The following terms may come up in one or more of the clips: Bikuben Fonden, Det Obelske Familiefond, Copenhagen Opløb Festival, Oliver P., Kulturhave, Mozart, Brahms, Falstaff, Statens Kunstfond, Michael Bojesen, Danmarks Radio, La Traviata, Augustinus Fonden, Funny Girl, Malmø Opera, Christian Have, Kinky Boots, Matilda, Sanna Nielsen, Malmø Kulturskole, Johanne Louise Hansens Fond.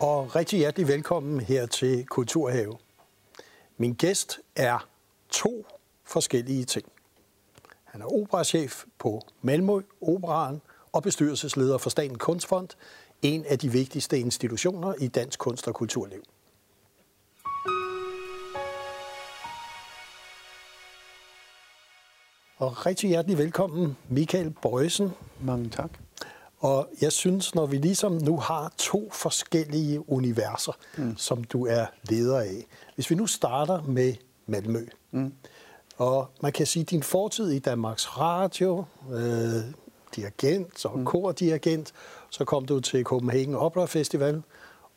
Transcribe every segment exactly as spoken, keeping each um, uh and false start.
og rigtig hjertelig velkommen her til Kulturhave. Min gæst er to forskellige ting. Han er operachef på Malmø Operaen og bestyrelsesleder for Statens Kunstfond, en af de vigtigste institutioner i dansk kunst- og kulturliv. Og rigtig hjertelig velkommen, Michael Bojesen. Mange tak. Og jeg synes, når vi ligesom nu har to forskellige universer, mm. som du er leder af. Hvis vi nu starter med Malmø. Mm. Og man kan sige, at din fortid i Danmarks Radio, øh, dirigent og mm. kordirigent, så kom du til Copenhagen Opløb Festival,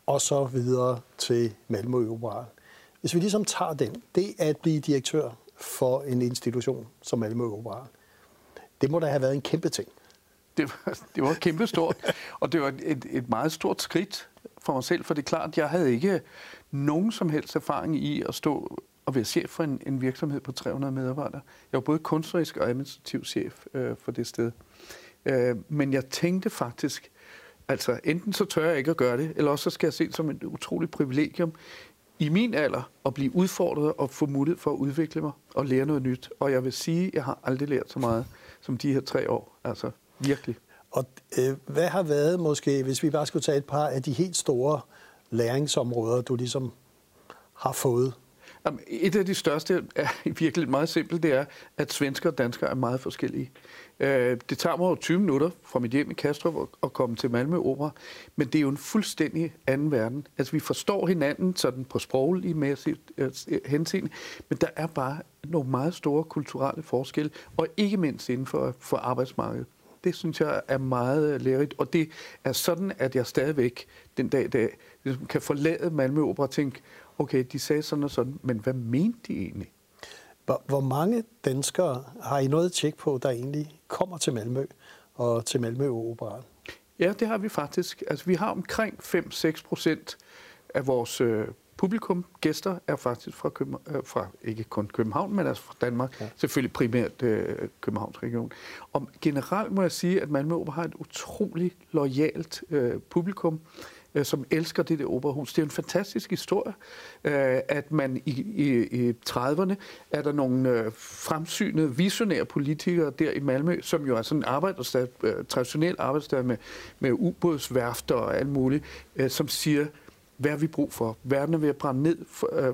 og så videre til Malmø Opera. Hvis vi ligesom tager den, det at blive direktør for en institution som Malmø Opera, det må da have været en kæmpe ting. Det var, det var kæmpestort, og det var et, et meget stort skridt for mig selv, for det er klart, jeg havde ikke nogen som helst erfaring i at stå og være chef for en, en virksomhed på tre hundrede medarbejdere. Jeg var både kunstnerisk og administrativ chef øh, for det sted. Øh, men jeg tænkte faktisk, altså enten så tør jeg ikke at gøre det, eller også så skal jeg se det som et utroligt privilegium i min alder at blive udfordret og få mulighed for at udvikle mig og lære noget nyt. Og jeg vil sige, at jeg har aldrig lært så meget som de her tre år, altså virkelig. Og øh, hvad har været måske, hvis vi bare skulle tage et par af de helt store læringsområder, du ligesom har fået? Jamen, et af de største er virkelig meget simpelt, det er, at svensker og danskere er meget forskellige. Øh, det tager mig over tyve minutter fra mit hjem i Kastrup at komme til Malmø Opera, men det er jo en fuldstændig anden verden. Altså, vi forstår hinanden sådan på sproglig mæssigt henseende, men der er bare nogle meget store kulturelle forskelle, og ikke mindst inden for, for arbejdsmarkedet. Det synes jeg er meget lærerigt, og det er sådan, at jeg stadigvæk den dag i dag kan forlade Malmø Opera og tænke, okay, de sagde sådan og sådan, men hvad mente de egentlig? Hvor mange danskere har I noget tjek på, der egentlig kommer til Malmø og til Malmø Opera? Ja, det har vi faktisk. Altså, vi har omkring fem til seks procent af vores øh, publikum, gæster, er faktisk fra, København, øh, fra ikke kun København, men altså fra Danmark, ja. Selvfølgelig primært øh, Københavns region. Og generelt må jeg sige, at Malmø Opera har et utroligt loyalt øh, publikum, som elsker det der operahus. Det er en fantastisk historie, at man i, i, i trediverne er der nogle fremsynede, visionære politikere der i Malmø, som jo er sådan en arbejderstad, traditionel arbejdsstad med, med ubådsværfter og alt muligt, som siger, hvad har vi brug for? Verden er ved at brænde ned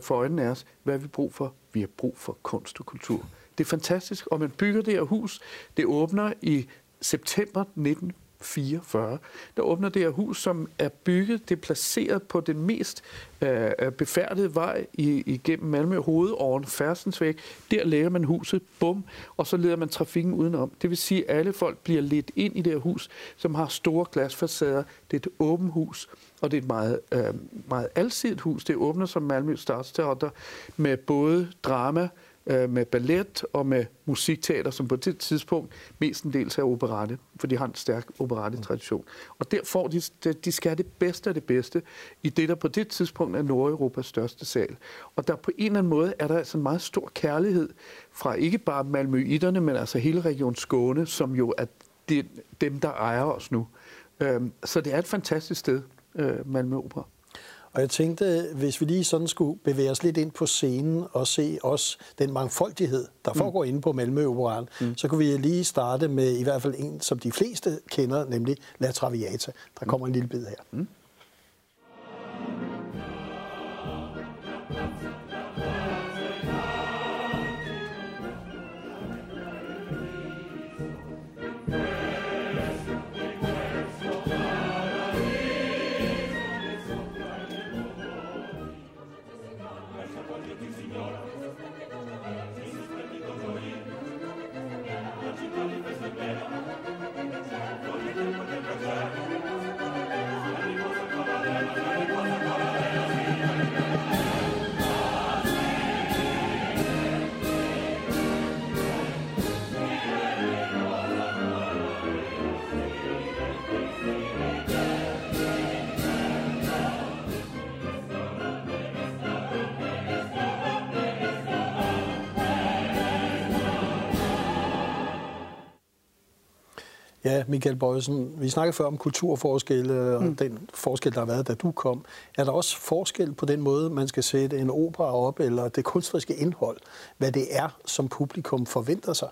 for øjnene af os. Hvad har vi brug for? Vi har brug for kunst og kultur. Det er fantastisk, og man bygger det her hus. Det åbner i september nitten fireogfyrre. Der åbner det her hus, som er bygget, det er placeret på den mest øh, befærdede vej i, igennem Malmø, hovedåren Færdsensvæg. Der lægger man huset, bum, og så leder man trafikken udenom. Det vil sige, at alle folk bliver ledt ind i det her hus, som har store glasfacader. Det er et åbent hus, og det er et meget, øh, meget alsidigt hus. Det åbner som Malmø Stadsteater med både drama, med ballet og med musikteater, som på det tidspunkt mestendels er operette, for de har en stærk operettetradition. Og der får de, de skal have det bedste af det bedste i det, der på det tidspunkt er Nordeuropas største sal. Og der på en eller anden måde er der altså en meget stor kærlighed fra ikke bare malmøiterne, men altså hele region Skåne, som jo er de, dem, der ejer os nu. Så det er et fantastisk sted, Malmø Opera. Og jeg tænkte, hvis vi lige sådan skulle bevæge os lidt ind på scenen og se også den mangfoldighed, der foregår mm. inde på Malmø Operaen, mm. så kunne vi lige starte med i hvert fald en, som de fleste kender, nemlig La Traviata. Der kommer en lille bid her. Mm. Thank you. Ja, Michael Bojesen, vi snakkede før om kulturforskelle og mm. den forskel, der har været, da du kom. Er der også forskel på den måde, man skal sætte en opera op, eller det kunstneriske indhold, hvad det er, som publikum forventer sig?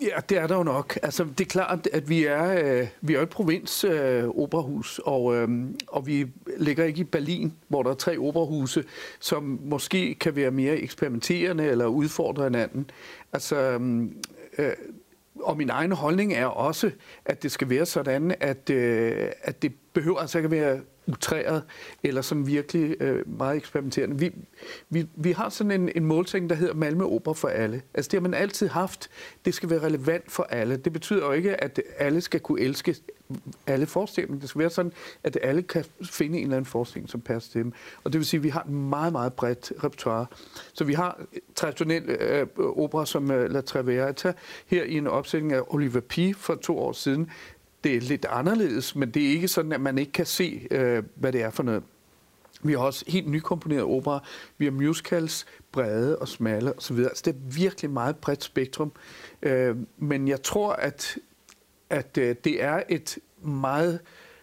Ja, det er der jo nok. Altså, det er klart, at vi er, øh, vi er et provins øh, operahus, og, øh, og vi ligger ikke i Berlin, hvor der er tre operahuse, som måske kan være mere eksperimenterende eller udfordre hinanden. Altså, øh, og min egen holdning er også, at det skal være sådan, at, øh, at det behøver altså ikke at være utræret eller sådan virkelig øh, meget eksperimenterende. Vi, vi, vi har sådan en, en målsætning, der hedder Malmø Opera for alle. Altså det har man altid haft. Det skal være relevant for alle. Det betyder jo ikke, at alle skal kunne elske alle forestillinger. Det skal være sådan, at alle kan finde en eller anden forestilling, som passer til dem. Og det vil sige, at vi har et meget, meget bredt repertoire. Så vi har traditionel øh, opera som øh, La Traviata her i en opsætning af Oliver P. for to år siden. Det er lidt anderledes, men det er ikke sådan, at man ikke kan se, øh, hvad det er for noget. Vi har også helt nykomponerede opera. Vi har musicals, brede og smalle osv. Altså, det er virkelig meget bredt spektrum. Øh, men jeg tror, at, at øh, det er et meget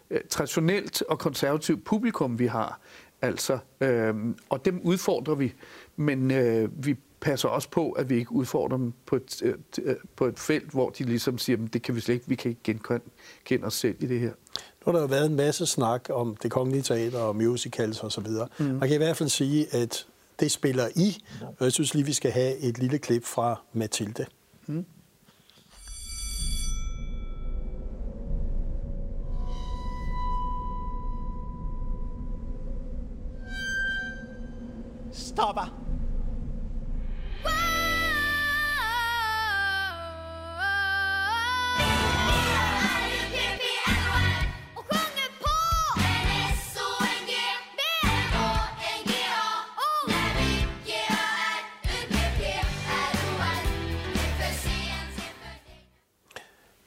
øh, traditionelt og konservativt publikum, vi har. Altså, øh, og dem udfordrer vi, men øh, vi passer også på, at vi ikke udfordrer dem på et, øh, på et felt, hvor de ligesom siger, at det kan vi slet ikke, vi kan ikke genkende os selv i det her. Nu har der jo været en masse snak om Det Kongelige Teater og musicals osv. Og mm. man kan i hvert fald sige, at det spiller I, og jeg synes lige, vi skal have et lille klip fra Matilda. Mm. Stopper!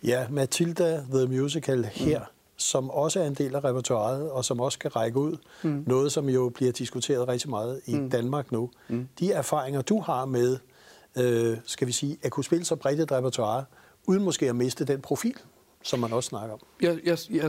Ja, Matilda The Musical her, mm. som også er en del af repertoiret, og som også skal række ud. Mm. Noget, som jo bliver diskuteret rigtig meget i mm. Danmark nu. Mm. De erfaringer, du har med, øh, skal vi sige, at kunne spille så bredt et repertoire, uden måske at miste den profil, som man også snakker om. Jeg, jeg, jeg,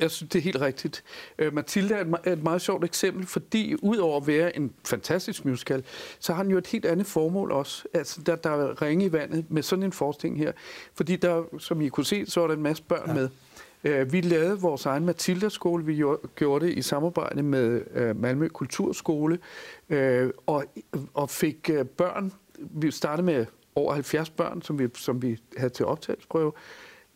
jeg synes, det er helt rigtigt. Uh, Matilda er et, er et meget sjovt eksempel, fordi udover at være en fantastisk musical, så har han jo et helt andet formål også. Altså, der, der er ringe i vandet med sådan en forestilling her. Fordi der, som I kunne se, så er der en masse børn ja. med. Vi lavede vores egen Matilda-skole. Vi gjorde det i samarbejde med Malmø Kulturskole og fik børn. Vi startede med over halvfjerds børn, som vi, som vi havde til optagelsesprøve.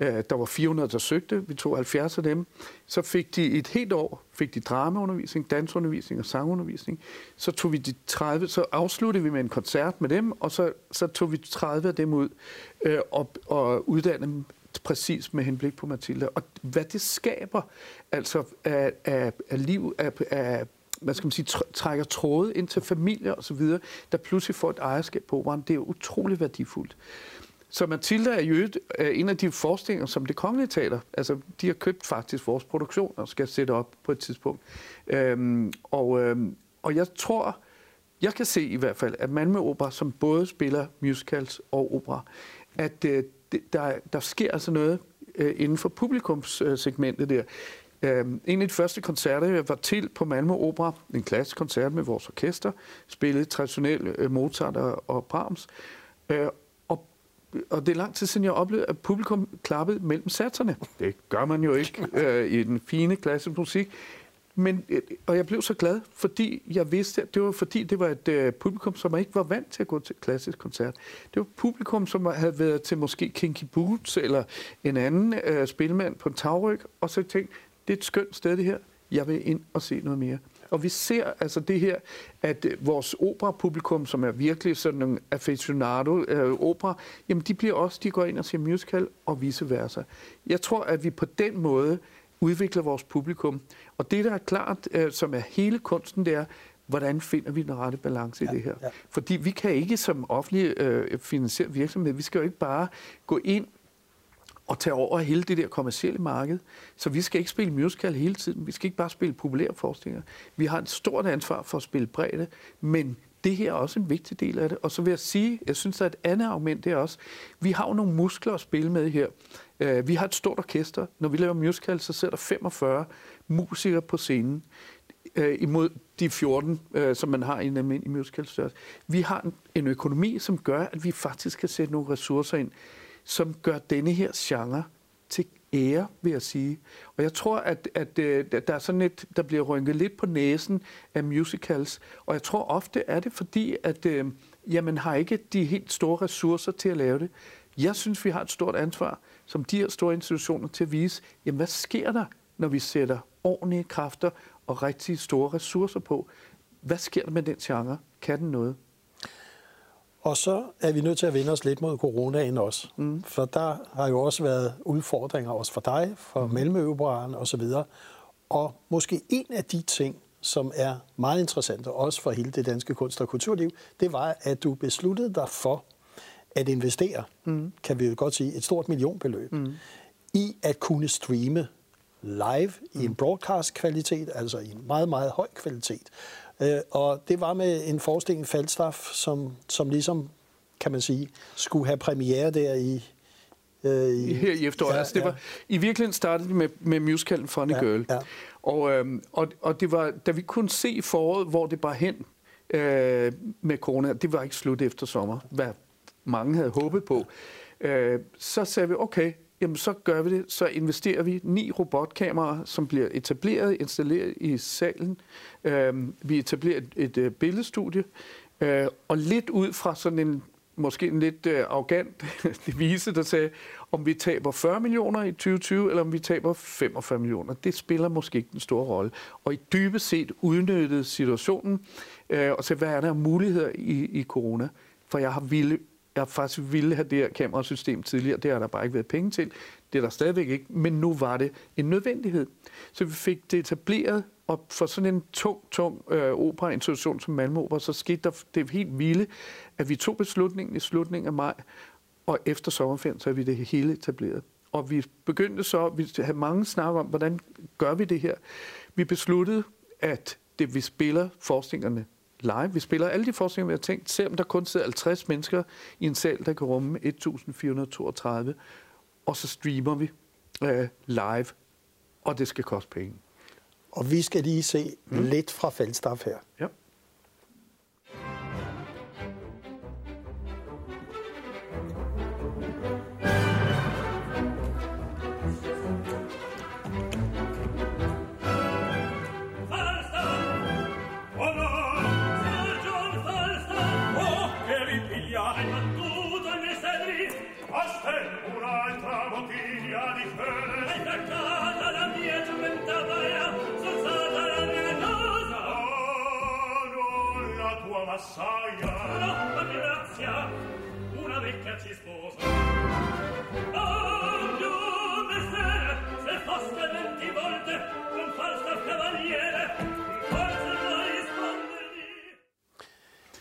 Der var fire hundrede, der søgte. Vi tog halvfjerds af dem. Så fik de et helt år fik de dramaundervisning, dansundervisning og sangundervisning. Så tog vi de tredive, så afsluttede vi med en koncert med dem, og så, så tog vi tredive af dem ud og, og uddannede dem præcis med henblik på Matilda. Og hvad det skaber altså af, af, af liv, af, af hvad skal man sige, trækker tråde ind til familier osv., der pludselig får et ejerskab på operaen, det er utrolig værdifuldt. Så Matilda er jo en af de forestillinger, som Det Kongelige Teater, altså de har købt faktisk vores produktion og skal sætte op på et tidspunkt. Øhm, og, øhm, og jeg tror, jeg kan se i hvert fald, at Malmø Opera, som både spiller musicals og opera, at øh, Der, der sker altså noget øh, inden for publikumssegmentet der. Øh, en af de første koncerter, jeg var til på Malmø Opera, en klassisk koncert med vores orkester, spillede traditionel øh, Mozart og, og Brahms. Øh, og, og det er lang tid siden, jeg oplevede, at publikum klappede mellem satserne. Det gør man jo ikke øh, i den fine klassiske musik. Men, og jeg blev så glad, fordi jeg vidste, at det var, fordi det var et øh, publikum, som ikke var vant til at gå til klassisk koncert. Det var et publikum, som havde været til måske Kinky Boots eller en anden øh, spilmand på en tagryg, og så tænkte, det er et skønt sted det her, jeg vil ind og se noget mere. Og vi ser altså det her, at vores operapublikum, som er virkelig sådan nogle aficionado øh, opera, jamen de bliver også, de går ind og ser musical og vice versa. Jeg tror, at vi på den måde udvikler vores publikum. Og det, der er klart, øh, som er hele kunsten, det er, hvordan finder vi den rette balance ja, i det her? Ja. Fordi vi kan ikke som offentlig øh, finansieret virksomhed, vi skal jo ikke bare gå ind og tage over hele det der kommercielle marked. Så vi skal ikke spille musical hele tiden. Vi skal ikke bare spille populære forestillinger. Vi har et stort ansvar for at spille bredde, men det her er også en vigtig del af det. Og så vil jeg sige, jeg synes, der er et andet argument, det er også, vi har jo nogle muskler at spille med her. Øh, vi har et stort orkester. Når vi laver musical, så sidder der femogfyrre musikere på scenen, øh, imod de fjorten, øh, som man har i en almindelig musical-størrelse. Vi har en, en økonomi, som gør, at vi faktisk kan sætte nogle ressourcer ind, som gør denne her genre til ære, vil jeg sige. Og jeg tror, at, at, at der er sådan et, der bliver rynket lidt på næsen af musicals, og jeg tror ofte er det, fordi at, øh, ja, man har ikke de helt store ressourcer til at lave det. Jeg synes, vi har et stort ansvar, som de her store institutioner, til at vise, jamen, hvad sker der, når vi sætter ordentlige kræfter og rigtig store ressourcer på? Hvad sker der med den genre? Kan den noget? Og så er vi nødt til at vende os lidt mod coronaen også. Mm. For der har jo også været udfordringer også for dig, for mm. Malmø Operaen osv. Og måske en af de ting, som er meget interessante også for hele det danske kunst- og kulturliv, det var, at du besluttede dig for at investere, mm. kan vi jo godt sige, et stort millionbeløb, mm. i at kunne streame live mm. i en broadcast-kvalitet, altså i en meget, meget høj kvalitet. Og det var med en forestilling, Falstaff, som, som ligesom, kan man sige, skulle have premiere der i... Øh, i Her i efteråret. Ja, altså, det ja. var, I virkeligheden startede det med, med musicalen Funny Girl. Ja, ja. Og, øhm, og, og det var, da vi kunne se foråret, hvor det bare hen øh, med corona, det var ikke slut efter sommer, hvad mange havde håbet på. Øh, så sagde vi, okay, jamen så gør vi det, så investerer vi ni robotkameraer, som bliver etableret, installeret i salen. Øhm, vi etablerer et, et, et billedstudie, øh, og lidt ud fra sådan en, måske en lidt øh, arrogant devise, der sagde, om vi taber fyrre millioner i tyve tyve, eller om vi taber femogfyrre millioner. Det spiller måske ikke den store rolle. Og i dybest set udnyttede situationen, øh, og så hvad er der muligheder i, i corona? For jeg har ville Jeg faktisk ville have det her kamerasystem tidligere, det har der bare ikke været penge til. Det er der stadigvæk ikke, men nu var det en nødvendighed. Så vi fik det etableret, og for sådan en tung, tung øh, operainstitution som Malmø Opera, så skete der det helt vilde, at vi tog beslutningen i slutningen af maj, og efter sommerferien, så er vi det hele etableret. Og vi begyndte så, vi havde mange snak om, hvordan gør vi det her. Vi besluttede, at det, vi spiller forestillingerne live. Vi spiller alle de forestillinger, vi har tænkt, selvom der kun sidder halvtreds mennesker i en sal, der kan rumme et tusind fire hundrede og toogtredive, og så streamer vi øh, live, og det skal koste penge. Og vi skal lige se mm. lidt fra Falstaff her. Ja.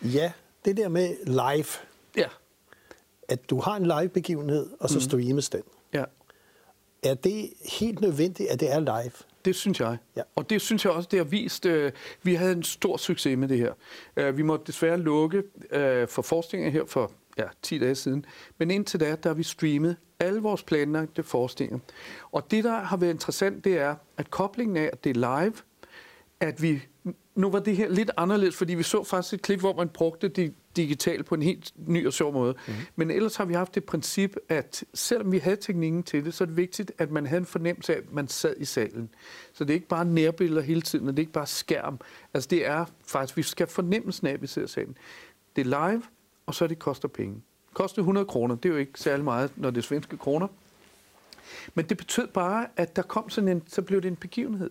Ja, det der med live, ja. At du har en live begivenhed, og så mm. streames den. Ja. Er det helt nødvendigt, at det er live? Det synes jeg. Ja. Og det synes jeg også, det har vist. Øh, vi havde en stor succes med det her. Øh, vi måtte desværre lukke øh, for forestillinger her for ja, ti dage siden. Men indtil da, der har vi streamet alle vores planlagte forestillinger. Og det, der har været interessant, det er, at koblingen af, at det er live, at vi... Nu var det her lidt anderledes, fordi vi så faktisk et klip, hvor man brugte det digitalt på en helt ny og sjov måde. Mm-hmm. Men ellers har vi haft det princip, at selvom vi havde teknikken til det, så er det vigtigt, at man havde en fornemmelse af, at man sad i salen. Så det er ikke bare nærbilleder hele tiden, og det er ikke bare skærm. Altså det er faktisk, vi skal fornemmelsen af, at vi sidder i salen. Det er live, og så det koster penge. Det koster hundrede kroner, det er jo ikke særlig meget, når det er svenske kroner. Men det betød bare, at der kom sådan en, så blev det en begivenhed.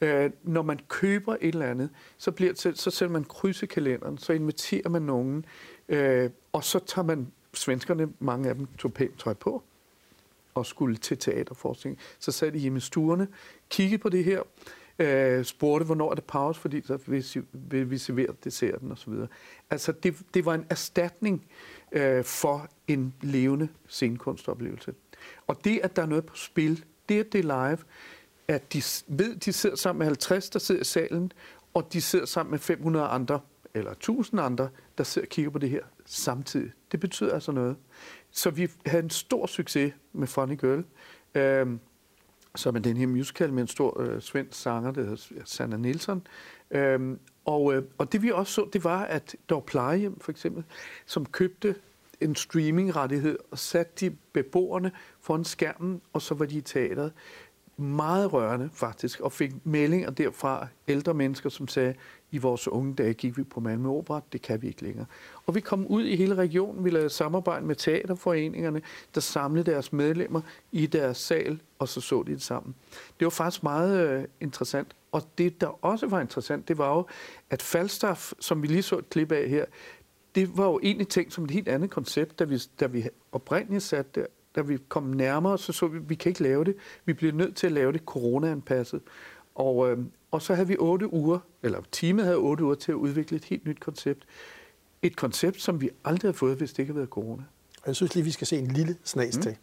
Øh, når man køber et eller andet, så, bliver til, så sætter man kryds i kalenderen, så inviterer man nogen, øh, og så tager man svenskerne, mange af dem tog pænt tøj på, og skulle til teaterforskning. Så sad de hjemme i stuerne, kiggede på det her, øh, spurgte, hvornår er det pause, fordi så vil vi servere desserten osv. Altså, det, det var en erstatning øh, for en levende scenekunstoplevelse. Og det, at der er noget på spil, det, at det er live, at de ved, de sidder sammen med halvtreds, der sidder i salen, og de sidder sammen med fem hundrede andre, eller tusind andre, der sidder og kigger på det her samtidig. Det betyder altså noget. Så vi havde en stor succes med Funny Girl, øh, som er den her musical med en stor øh, svensk sanger, der hedder Sanna Nielsen. Øh, og, øh, og det vi også så, det var, at der var plejehjem for eksempel, som købte en streamingrettighed og satte de beboerne foran skærmen, og så var de i teateret. Meget rørende faktisk, og fik meldinger derfra ældre mennesker, som sagde, i vores unge dage gik vi på Malmø Opera, det kan vi ikke længere. Og vi kom ud i hele regionen, vi lavede samarbejde med teaterforeningerne, der samlede deres medlemmer i deres sal, og så så de det sammen. Det var faktisk meget øh, interessant, og det der også var interessant, det var jo, at Falstaff, som vi lige så et klip af her, det var jo egentlig tænkt som et helt andet koncept, da vi, da vi oprindeligt satte der. Da vi kom nærmere, så så vi, at vi kan ikke lave det. Vi bliver nødt til at lave det corona-anpasset. Og, øh, og så havde vi otte uger, eller teamet havde otte uger til at udvikle et helt nyt koncept. Et koncept, som vi aldrig havde fået, hvis det ikke havde været corona. Og jeg synes lige, vi skal se en lille snas mm. til.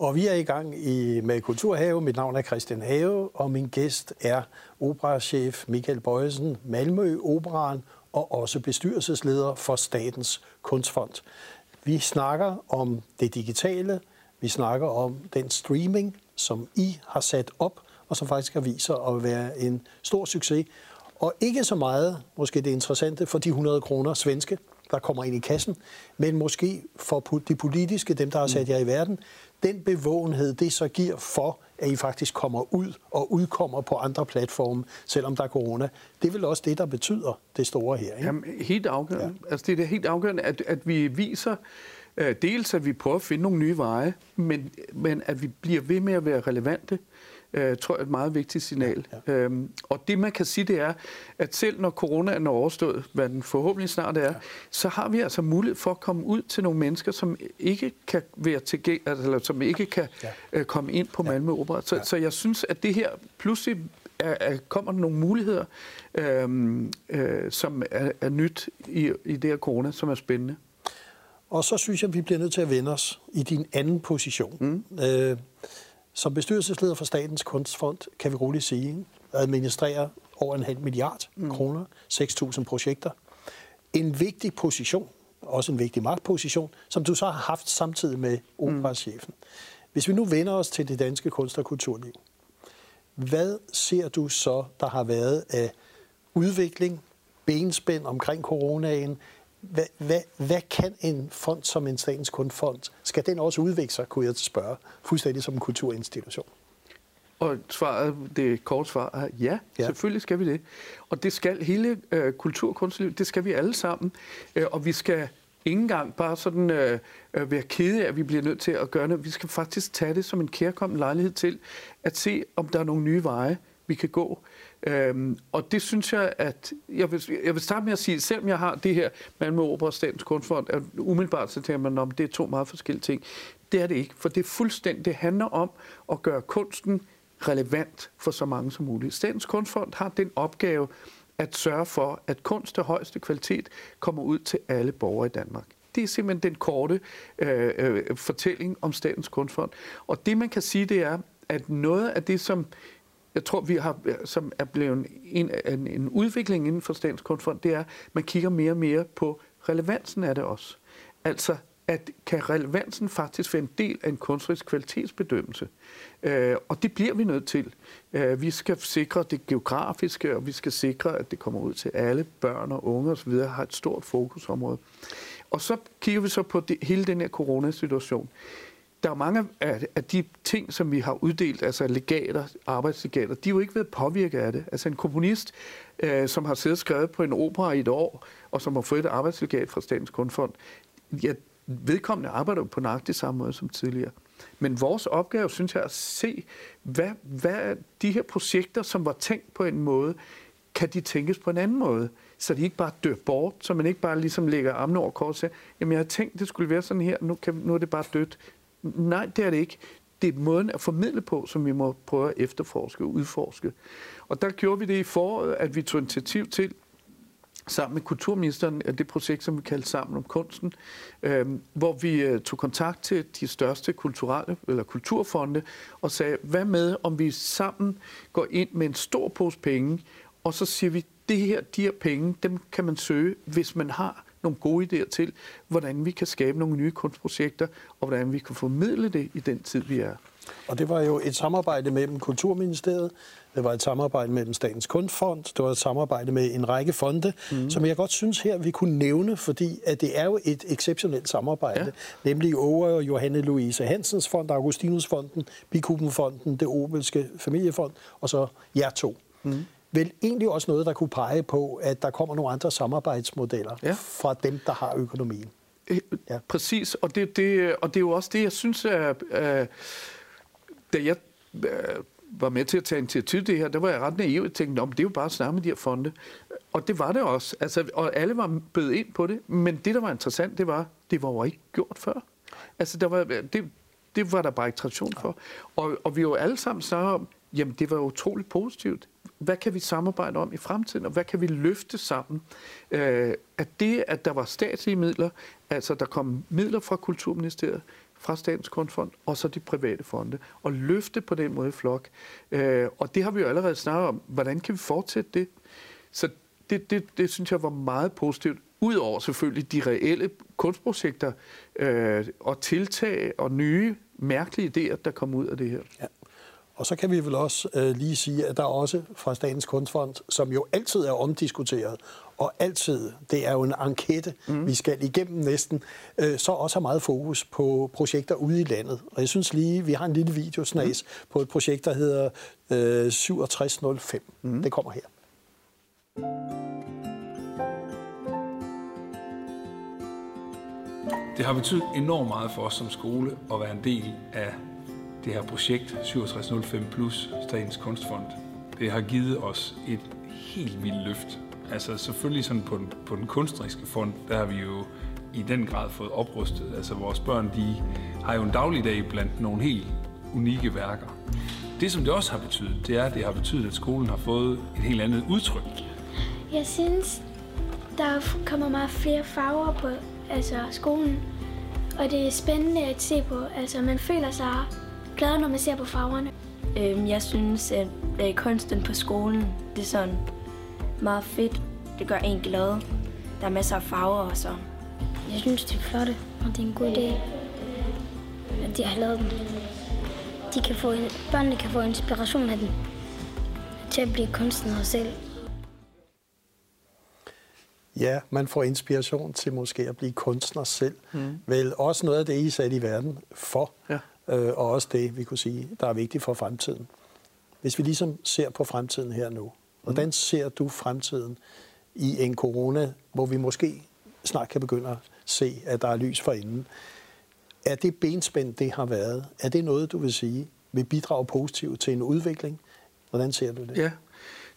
Og vi er i gang i, med Kulturhave. Mit navn er Christian Have, og min gæst er operachef Michael Bojesen, Malmø Operaen og også bestyrelsesleder for Statens Kunstfond. Vi snakker om det digitale, vi snakker om den streaming, som I har sat op, og som faktisk har vist sig at være en stor succes. Og ikke så meget, måske det interessante, for de hundrede kroner svenske, der kommer ind i kassen, men måske for de politiske, dem der har sat jer i verden, den bevågenhed, det så giver for, at I faktisk kommer ud og udkommer på andre platforme, selvom der er corona. Det er vel også det, der betyder det store her, ikke? Jamen, helt afgørende. Ja. Altså, det er det helt afgørende, at, at vi viser, uh, dels at vi prøver at finde nogle nye veje, men, men at vi bliver ved med at være relevante, uh, tror jeg er et meget vigtigt signal. Ja, ja. Uh, og det, man kan sige, det er, at selv når coronaen er overstået, hvad den forhåbentlig snart er, ja, så har vi altså mulighed for at komme ud til nogle mennesker, som ikke kan være tilgæ- eller som ikke kan ja. uh, komme ind på Malmø Opera. Ja. Så, så jeg synes, at det her pludselig er, er, kommer nogle muligheder, øhm, øh, som er, er nyt i, i det her corona, som er spændende. Og så synes jeg, at vi bliver nødt til at vende os i din anden position. Mm. Øh, som bestyrelsesleder for Statens Kunstfond kan vi roligt sige, at administrerer over en halv milliard mm. kroner, seks tusind projekter. En vigtig position, også en vigtig magtposition, som du så har haft samtidig med operachefen. Mm. Hvis vi nu vender os til det danske kunst- og kulturliv, hvad ser du så, der har været af udvikling, benspænd omkring coronaen? Hvad, hvad, hvad kan en fond som en Statens Kunstfond? Skal den også udvikle sig, kunne jeg spørge, fuldstændig som en kulturinstitution? Og svaret, det korte svar er ja, ja, selvfølgelig skal vi det. Og det skal hele øh, kultur- og kunstlivet, det skal vi alle sammen. Øh, og vi skal ikke engang bare sådan øh, øh, være kede af, at vi bliver nødt til at gøre noget. Vi skal faktisk tage det som en kærkommen lejlighed til at se, om der er nogle nye veje, vi kan gå. Øhm, og det synes jeg, at jeg vil, jeg vil starte med at sige, at selvom jeg har det her Malmø Opera og Statens Kunstfond, at umiddelbart så tænker man, om det er to meget forskellige ting. Det er det ikke, for det er fuldstændig, det handler om at gøre kunsten relevant for så mange som muligt. Statens Kunstfond har den opgave at sørge for, at kunst af højeste kvalitet kommer ud til alle borgere i Danmark. Det er simpelthen den korte øh, øh, fortælling om Statens Kunstfond. Og det man kan sige, det er, at noget af det, som jeg tror, vi har, som er blevet en, en, en udvikling inden for Statens Kunstfond, det er, at man kigger mere og mere på relevansen af det også. Altså, at kan relevansen faktisk være en del af en kunstnerisk kvalitetsbedømmelse. Øh, og det bliver vi nødt til. Øh, vi skal sikre det geografiske, og vi skal sikre, at det kommer ud til alle børn og unge osv., har et stort fokusområde. Og så kigger vi så på det, hele den her coronasituation. Der er mange af, af de ting, som vi har uddelt, altså legater, arbejdslegater, de er jo ikke ved at påvirke af det. Altså en komponist, øh, som har siddet og skrevet på en opera i et år, og som har fået et arbejdslegat fra Statens Kunstfond, ja, vedkommende arbejder på nøjagtig samme måde som tidligere. Men vores opgave, synes jeg, er at se, hvad, hvad de her projekter, som var tænkt på en måde, kan de tænkes på en anden måde, så de ikke bare dør bort, så man ikke bare ligesom lægger armene over kors og siger, jamen jeg havde tænkt, det skulle være sådan her, nu, kan, nu er det bare dødt. Nej, det er det ikke. Det er måden at formidle på, som vi må prøve at efterforske og udforske. Og der gjorde vi det i foråret, at vi tog initiativ til, sammen med kulturministeren, det projekt, som vi kaldte Sammen om kunsten, øh, hvor vi øh, tog kontakt til de største kulturelle eller kulturfonde og sagde, hvad med, om vi sammen går ind med en stor pose penge, og så siger vi, det her, de her penge, dem kan man søge, hvis man har nogle gode idéer til, hvordan vi kan skabe nogle nye kunstprojekter, og hvordan vi kan formidle det i den tid, vi er. Og det var jo et samarbejde mellem Kulturministeriet, det var et samarbejde mellem Statens Kunstfond, det var et samarbejde med en række fonde, mm. som jeg godt synes her, vi kunne nævne, fordi at det er jo et exceptionelt samarbejde, ja. Nemlig Åge og Johanne Louise Hansens Fond, Augustinus Fonden, Bikuben Fonden, Det Obelske Familiefond, og så jer to. Mm. Vel egentlig også noget, der kunne pege på, at der kommer nogle andre samarbejdsmodeller ja. Fra dem, der har økonomien. Ja. Præcis, og det, det, og det er jo også det, jeg synes, at, at da jeg var med til at tage initiativ til det her, der var jeg ret naiv og tænkte, om det er jo bare at snakke med de her fonde. Og det var det også, altså, og alle var bød ind på det, men det, der var interessant, det var, det var jo ikke gjort før. Altså, der var, det, det var der bare ikke tradition for. Og, og vi jo alle sammen snakker om, jamen det var utroligt positivt. Hvad kan vi samarbejde om i fremtiden, og hvad kan vi løfte sammen? Øh, at det, at der var statslige midler, altså der kom midler fra Kulturministeriet, fra Statens Kunstfond, og så de private fonde, og løfte på den måde i flok. Øh, og det har vi jo allerede snakket om. Hvordan kan vi fortsætte det? Så det, det, det synes jeg var meget positivt. Udover selvfølgelig de reelle kunstprojekter øh, og tiltag og nye, mærkelige idéer, der kom ud af det her. Ja. Og så kan vi vel også øh, lige sige, at der også fra Statens Kunstfond, som jo altid er omdiskuteret, og altid, det er jo en ankette, mm. vi skal igennem næsten, øh, så også har meget fokus på projekter ude i landet. Og jeg synes lige, vi har en lille videosnas mm. på et projekt, der hedder øh, syv seks nul fem. Mm. Det kommer her. Det har betydet enormt meget for os som skole at være en del af det her projekt syv seks nul fem plus Statens Kunstfond. Det har givet os et helt vildt løft. Altså selvfølgelig sådan på den, på den kunstneriske fond, der har vi jo i den grad fået oprustet. Altså vores børn, de har jo en dagligdag blandt nogle helt unikke værker. Det som det også har betydet, det er, at det har betydet, at skolen har fået et helt andet udtryk. Jeg synes, der kommer meget flere farver på altså, skolen, og det er spændende at se på. Altså man føler sig glad, når man ser på farverne. Jeg synes, at kunsten på skolen, det er sådan meget fedt. Det gør en glad. Der er masser af farver og så. Jeg synes, det er flotte, og det er en god idé, at de har lavet dem. De kan få, børnene kan få inspiration af dem til at blive kunstnere selv. Ja, man får inspiration til måske at blive kunstner selv. Mm. Vel også noget af det, I satte i verden for. Ja. Og også det, vi kunne sige, der er vigtigt for fremtiden. Hvis vi ligesom ser på fremtiden her nu, hvordan ser du fremtiden i en corona, hvor vi måske snart kan begynde at se, at der er lys for enden? Er det benspænd, det har været? Er det noget, du vil sige, vil bidrage positivt til en udvikling? Hvordan ser du det? Ja,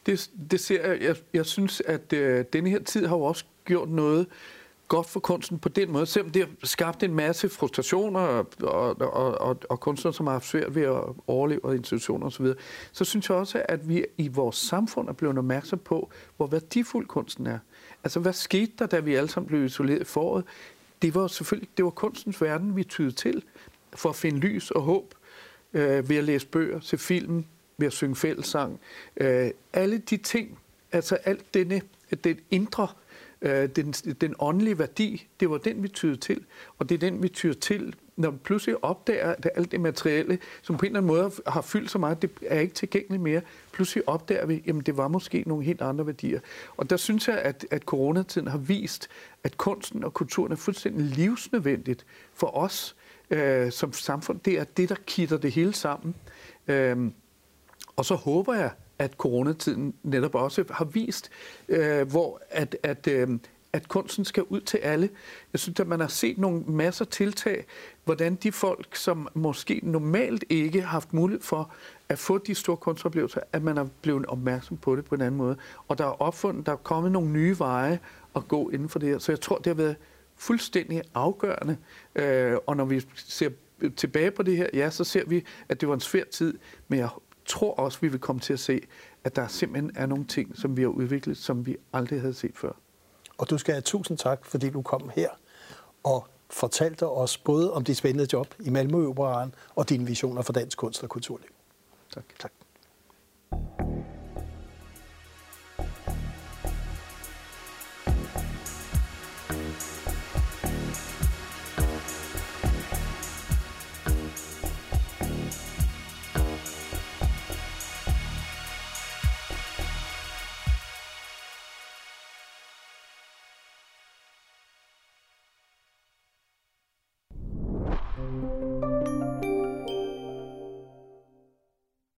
det, det ser jeg. Jeg, jeg synes, at øh, denne her tid har jo også gjort noget godt for kunsten på den måde, selvom det har skabt en masse frustrationer og, og, og, og, og kunstnere, som har haft svært ved at overleve og institutioner osv., så synes jeg også, at vi i vores samfund er blevet opmærksom på, hvor værdifuld kunsten er. Altså, hvad skete der, da vi alle sammen blev isoleret i foråret? Det var selvfølgelig, det var kunstens verden, vi tydede til for at finde lys og håb øh, ved at læse bøger, se film, ved at synge fællessang. Øh, alle de ting, altså alt denne, den indre øh, den, den åndelige værdi, det var den, vi tyder til, og det er den, vi tyder til, når man pludselig opdager, at alt det materielle, som på en eller anden måde har fyldt så meget, det er ikke tilgængeligt mere. Pludselig opdager vi, at det var måske nogle helt andre værdier. Og der synes jeg, at, at coronatiden har vist, at kunsten og kulturen er fuldstændig livsnødvendigt for os øh, som samfund. Det er det, der kitter det hele sammen. Øh, og så håber jeg, at coronatiden netop også har vist, øh, hvor at... at øh, at kunsten skal ud til alle. Jeg synes, at man har set nogle masser tiltag, hvordan de folk, som måske normalt ikke har haft mulighed for at få de store kunstoplevelser, at man er blevet opmærksom på det på en anden måde. Og der er opfundet, der er kommet nogle nye veje at gå inden for det her. Så jeg tror, det har været fuldstændig afgørende. Og når vi ser tilbage på det her, ja, så ser vi, at det var en svær tid, men jeg tror også, vi vil komme til at se, at der simpelthen er nogle ting, som vi har udviklet, som vi aldrig havde set før. Og du skal have tusind tak, fordi du kom her og fortalte os både om dit spændende job i Malmø Operaen og dine visioner for dansk kunst og kulturliv. Tak. Tak.